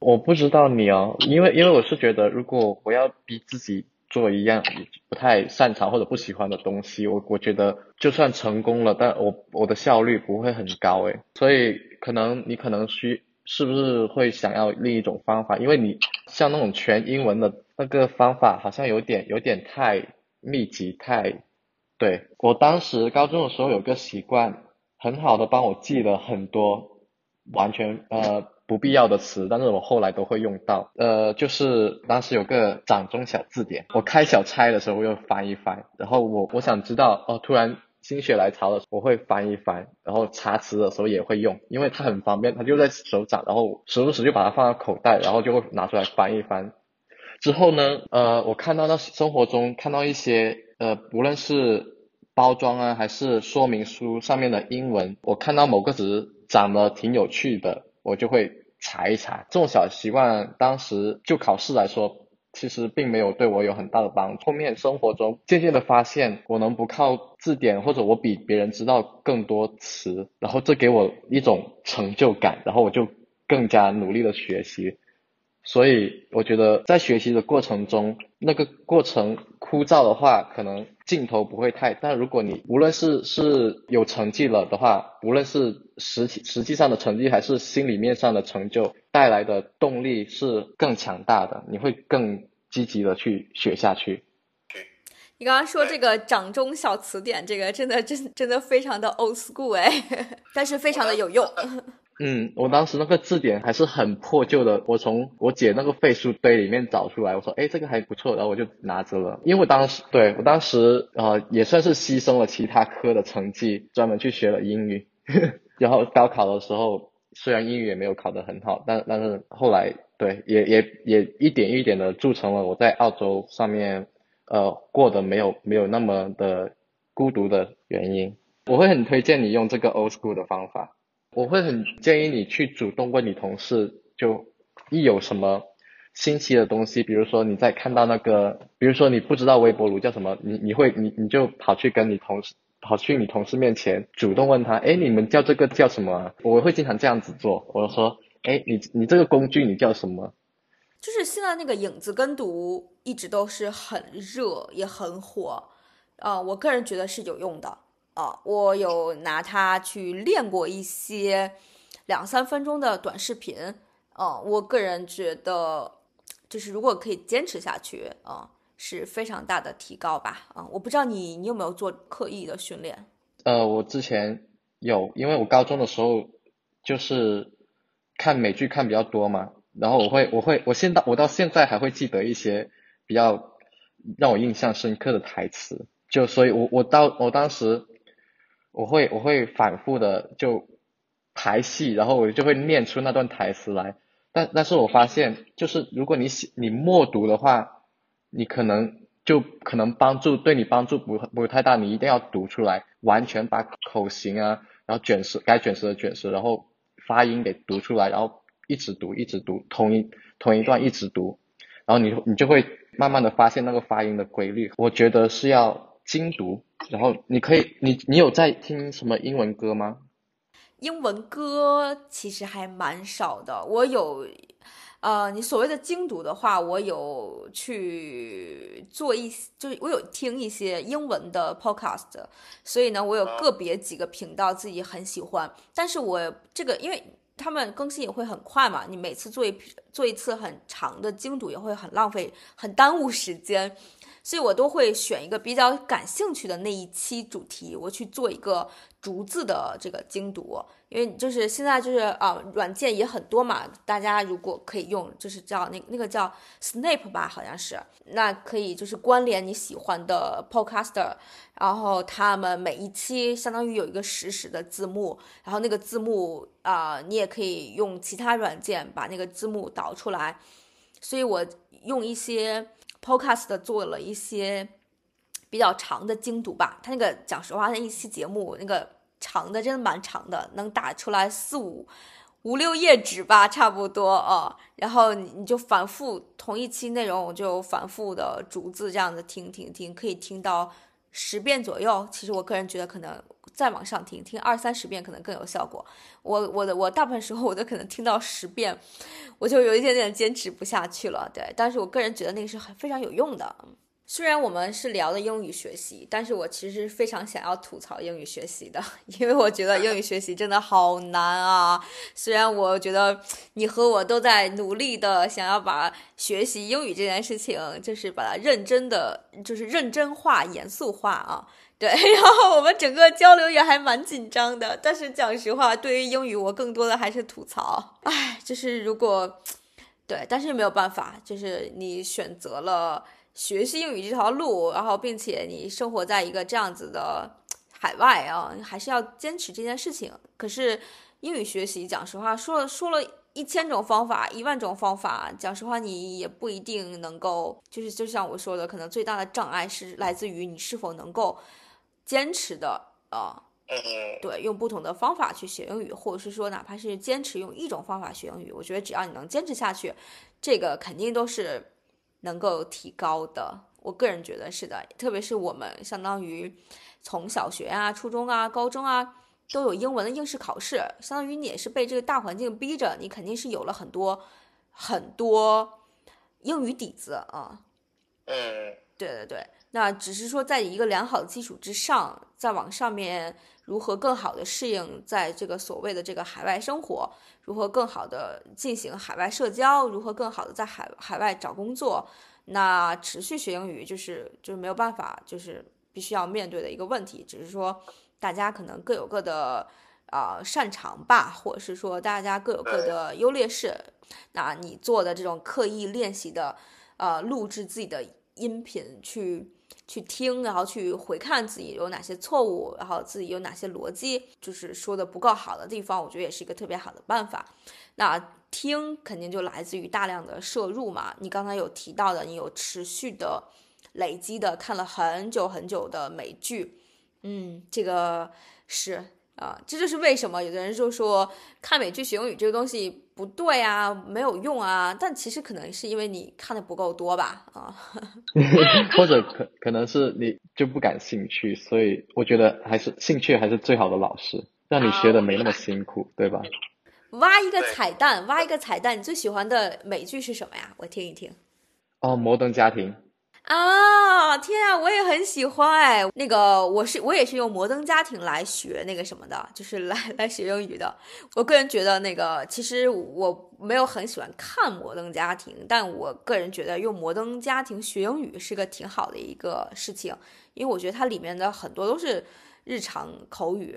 我不知道你因为我是觉得，如果我要逼自己做一样不太擅长或者不喜欢的东西，我觉得就算成功了，但我的效率不会很高所以你可能是不是会想要另一种方法？因为你像那种全英文的那个方法，好像有点太密集。对，我当时高中的时候有个习惯，很好的帮我记了很多完全不必要的词，但是我后来都会用到。就是当时有个掌中小字典，我开小差的时候又翻一翻，然后我想知道突然心血来潮的时候我会翻一翻，然后查词的时候也会用，因为它很方便，它就在手掌，然后时不时就把它放到口袋，然后就会拿出来翻一翻。之后呢，我看到那生活中看到一些无论是包装啊还是说明书上面的英文，我看到某个词长得挺有趣的，我就会查一查。这种小习惯当时就考试来说其实并没有对我有很大的帮助，后面生活中渐渐的发现我能不靠字典，或者我比别人知道更多词，然后这给我一种成就感，然后我就更加努力的学习。所以我觉得在学习的过程中，那个过程枯燥的话可能劲头不会太，但如果你无论是有成绩了的话，无论是实际上的成绩还是心里面上的成就，带来的动力是更强大的，你会更积极的去学下去。你刚刚说这个掌中小词典，这个真的非常的 old school 但是非常的有用。我当时那个字典还是很破旧的，我从我姐那个废书堆里面找出来，我说这个还不错，然后我就拿着了。因为我当时也算是牺牲了其他科的成绩，专门去学了英语然后高考的时候虽然英语也没有考得很好，但是后来对也一点一点的铸成了我在澳洲上面过得没有那么的孤独的原因。我会很推荐你用这个 old school 的方法，我会很建议你去主动问你同事，就一有什么新奇的东西，比如说你在看到那个，比如说你不知道微波炉叫什么，你就跑去你同事面前主动问他，你们叫这个叫什么啊？我会经常这样子做，我说你这个工具你叫什么？就是现在那个影子跟读一直都是很热也很火，我个人觉得是有用的。我有拿它去练过一些2-3分钟的短视频，我个人觉得就是如果可以坚持下去，是非常大的提高吧。我不知道你有没有做刻意的训练？我之前有，因为我高中的时候就是看美剧看比较多嘛，然后我到现在还会记得一些比较让我印象深刻的台词，就所以我当时我会反复的就排戏，然后我就会念出那段台词来。但是我发现，就是如果你默读的话，你可能对你帮助不太大，你一定要读出来，完全把口型啊，然后卷舌的卷舌，然后发音给读出来，然后一直读同一段一直读，然后你就会慢慢的发现那个发音的规律。我觉得是要精读。然后你有在听什么英文歌吗？英文歌其实还蛮少的。我有你所谓的精读的话，我有去做就是我有听一些英文的 podcast， 所以呢我有个别几个频道自己很喜欢，但是我这个因为他们更新也会很快嘛，你每次做一次很长的精读也会很浪费，很耽误时间，所以我都会选一个比较感兴趣的那一期主题，我去做一个逐字的这个精读。因为就是现在就是软件也很多嘛，大家如果可以用，就是叫那个叫 Snap 吧，好像是，那可以就是关联你喜欢的 podcaster， 然后他们每一期相当于有一个实时的字幕，然后那个字幕你也可以用其他软件把那个字幕导出来。所以我用一些podcast 做了一些比较长的精读吧，他那个讲实话那一期节目那个长的真的蛮长的，能打出来4-5-6页纸吧，差不多然后你就反复同一期内容，我就反复的逐字这样子听，可以听到10遍左右。其实我个人觉得可能再往上听20-30遍可能更有效果。我大部分时候我都可能听到10遍，我就有一点点坚持不下去了。对，但是我个人觉得那个是非常有用的。虽然我们是聊的英语学习，但是我其实非常想要吐槽英语学习的，因为我觉得英语学习真的好难啊。虽然我觉得你和我都在努力的想要把学习英语这件事情，就是把它认真的，就是认真化、严肃化啊。对，然后我们整个交流也还蛮紧张的，但是讲实话，对于英语我更多的还是吐槽。哎，就是如果，对，但是没有办法，就是你选择了学习英语这条路，然后并且你生活在一个这样子的海外啊，还是要坚持这件事情。可是英语学习，讲实话，说了1000种方法，10000种方法，讲实话你也不一定能够，就是就像我说的，可能最大的障碍是来自于你是否能够坚持的啊，对，用不同的方法去学英语，或者是说哪怕是坚持用一种方法学英语，我觉得只要你能坚持下去，这个肯定都是能够提高的。我个人觉得是的，特别是我们相当于从小学啊、初中啊、高中啊都有英文的应试考试，相当于你也是被这个大环境逼着，你肯定是有了很多英语底子啊。对对对，那只是说在一个良好的基础之上，再往上面如何更好的适应在这个所谓的这个海外生活，如何更好的进行海外社交，如何更好的在海外找工作，那持续学英语就是没有办法，就是必须要面对的一个问题。只是说大家可能各有各的擅长吧，或者是说大家各有各的优劣势。那你做的这种刻意练习的录制自己的音频去听，然后去回看自己有哪些错误，然后自己有哪些逻辑就是说的不够好的地方，我觉得也是一个特别好的办法。那听肯定就来自于大量的摄入嘛，你刚才有提到的，你有持续的累积的看了很久很久的美剧，这个是这就是为什么有的人就说看美剧学英语这个东西不对啊，没有用啊，但其实可能是因为你看的不够多吧，或者可能是你就不感兴趣，所以我觉得还是兴趣还是最好的老师，让你学的没那么辛苦，对吧？挖一个彩蛋，你最喜欢的美剧是什么呀？我听一听。摩登家庭。天啊，我也很喜欢。那个我也是用摩登家庭来学那个什么的，就是来学英语的。我个人觉得那个，其实我没有很喜欢看摩登家庭，但我个人觉得用摩登家庭学英语是个挺好的一个事情，因为我觉得它里面的很多都是日常口语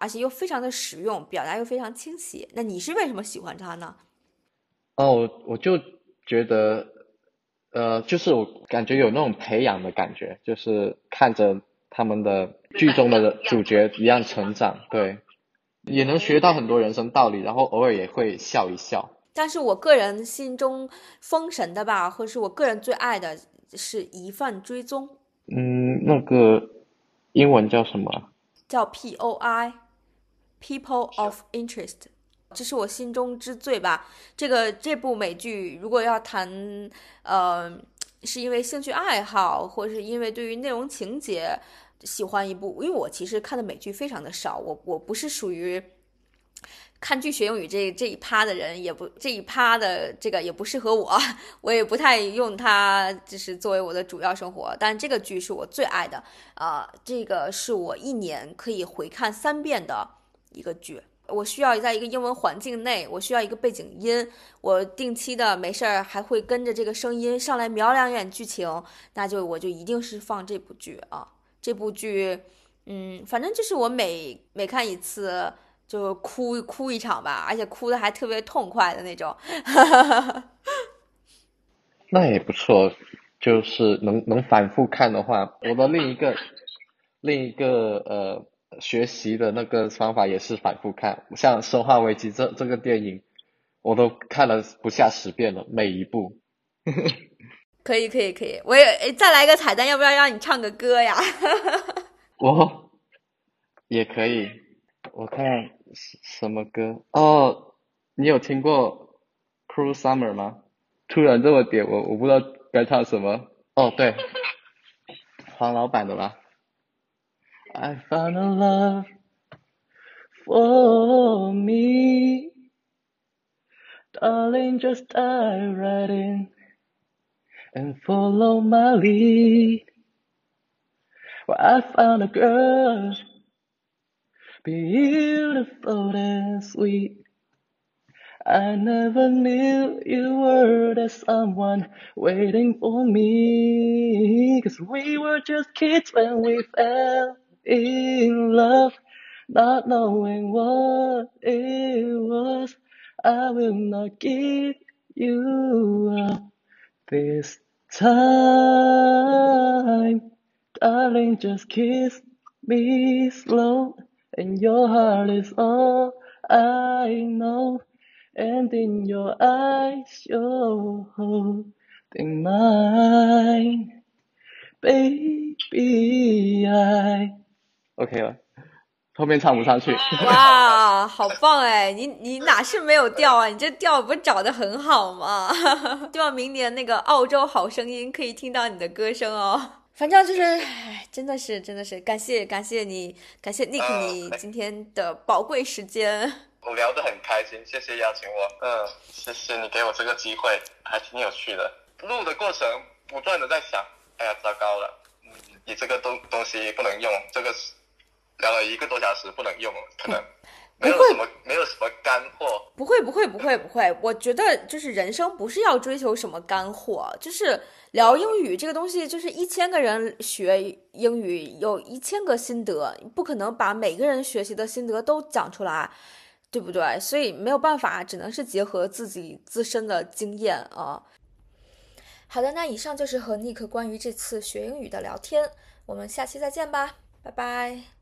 而且又非常的实用，表达又非常清晰。那你是为什么喜欢它呢？我就觉得就是我感觉有那种培养的感觉，就是看着他们的剧中的主角一样成长，对，也能学到很多人生道理，然后偶尔也会笑一笑。但是我个人心中封神的吧，或是我个人最爱的是疑犯追踪。那个英文叫什么？叫 POI People of Interest，这是我心中之最吧。这部美剧如果要谈是因为兴趣爱好，或是因为对于内容情节喜欢一部，因为我其实看的美剧非常的少，我不是属于看剧学英语这一趴的人，也不，这一趴的这个也不适合我，我也不太用它就是作为我的主要生活。但这个剧是我最爱的这个是我1年可以回看3遍的一个剧。我需要在一个英文环境内，我需要一个背景音，我定期的没事儿还会跟着这个声音上来瞄2眼剧情，那就我就一定是放这部剧啊。这部剧反正就是我每看一次就哭一场吧，而且哭的还特别痛快的那种。那也不错，就是能反复看的话。我的另一个学习的那个方法也是反复看，像《生化危机》这个电影，我都看了不下10遍了，每一部。可以，我也再来一个彩蛋，要不要让你唱个歌呀？我也可以，我看什么歌？你有听过《Cruel Summer》吗？突然这么点，我不知道该唱什么。对，黄老板的吧。I found a love for me, darling, just dive right in and follow my lead. Well, I found a girl, beautiful and sweet. I never knew you were the someone waiting for me. Cause we were just kids when we fell in love, not knowing what it was. I will not give you up this time. Darling, just kiss me slow, and your heart is all I know. And in your eyes, you're holding mine, baby, I OK 了，后面唱不上去。哇，好棒哎！你哪是没有调啊？你这调不找得很好吗？希望明年那个澳洲好声音可以听到你的歌声哦。反正就是，真的是，感谢 Nick 你今天的宝贵时间。我聊得很开心，谢谢邀请我。谢谢你给我这个机会，还挺有趣的。录的过程不断的在想，哎呀，糟糕了，你这个东西不能用，这个聊了1个多小时不能用，可能没有什么干货。不会，我觉得就是人生不是要追求什么干货，就是聊英语这个东西，就是1000个人学英语有1000个心得，不可能把每个人学习的心得都讲出来。对不对？所以没有办法，只能是结合自己自身的经验啊。好的，那以上就是和Nick关于这次学英语的聊天，我们下期再见吧，拜拜。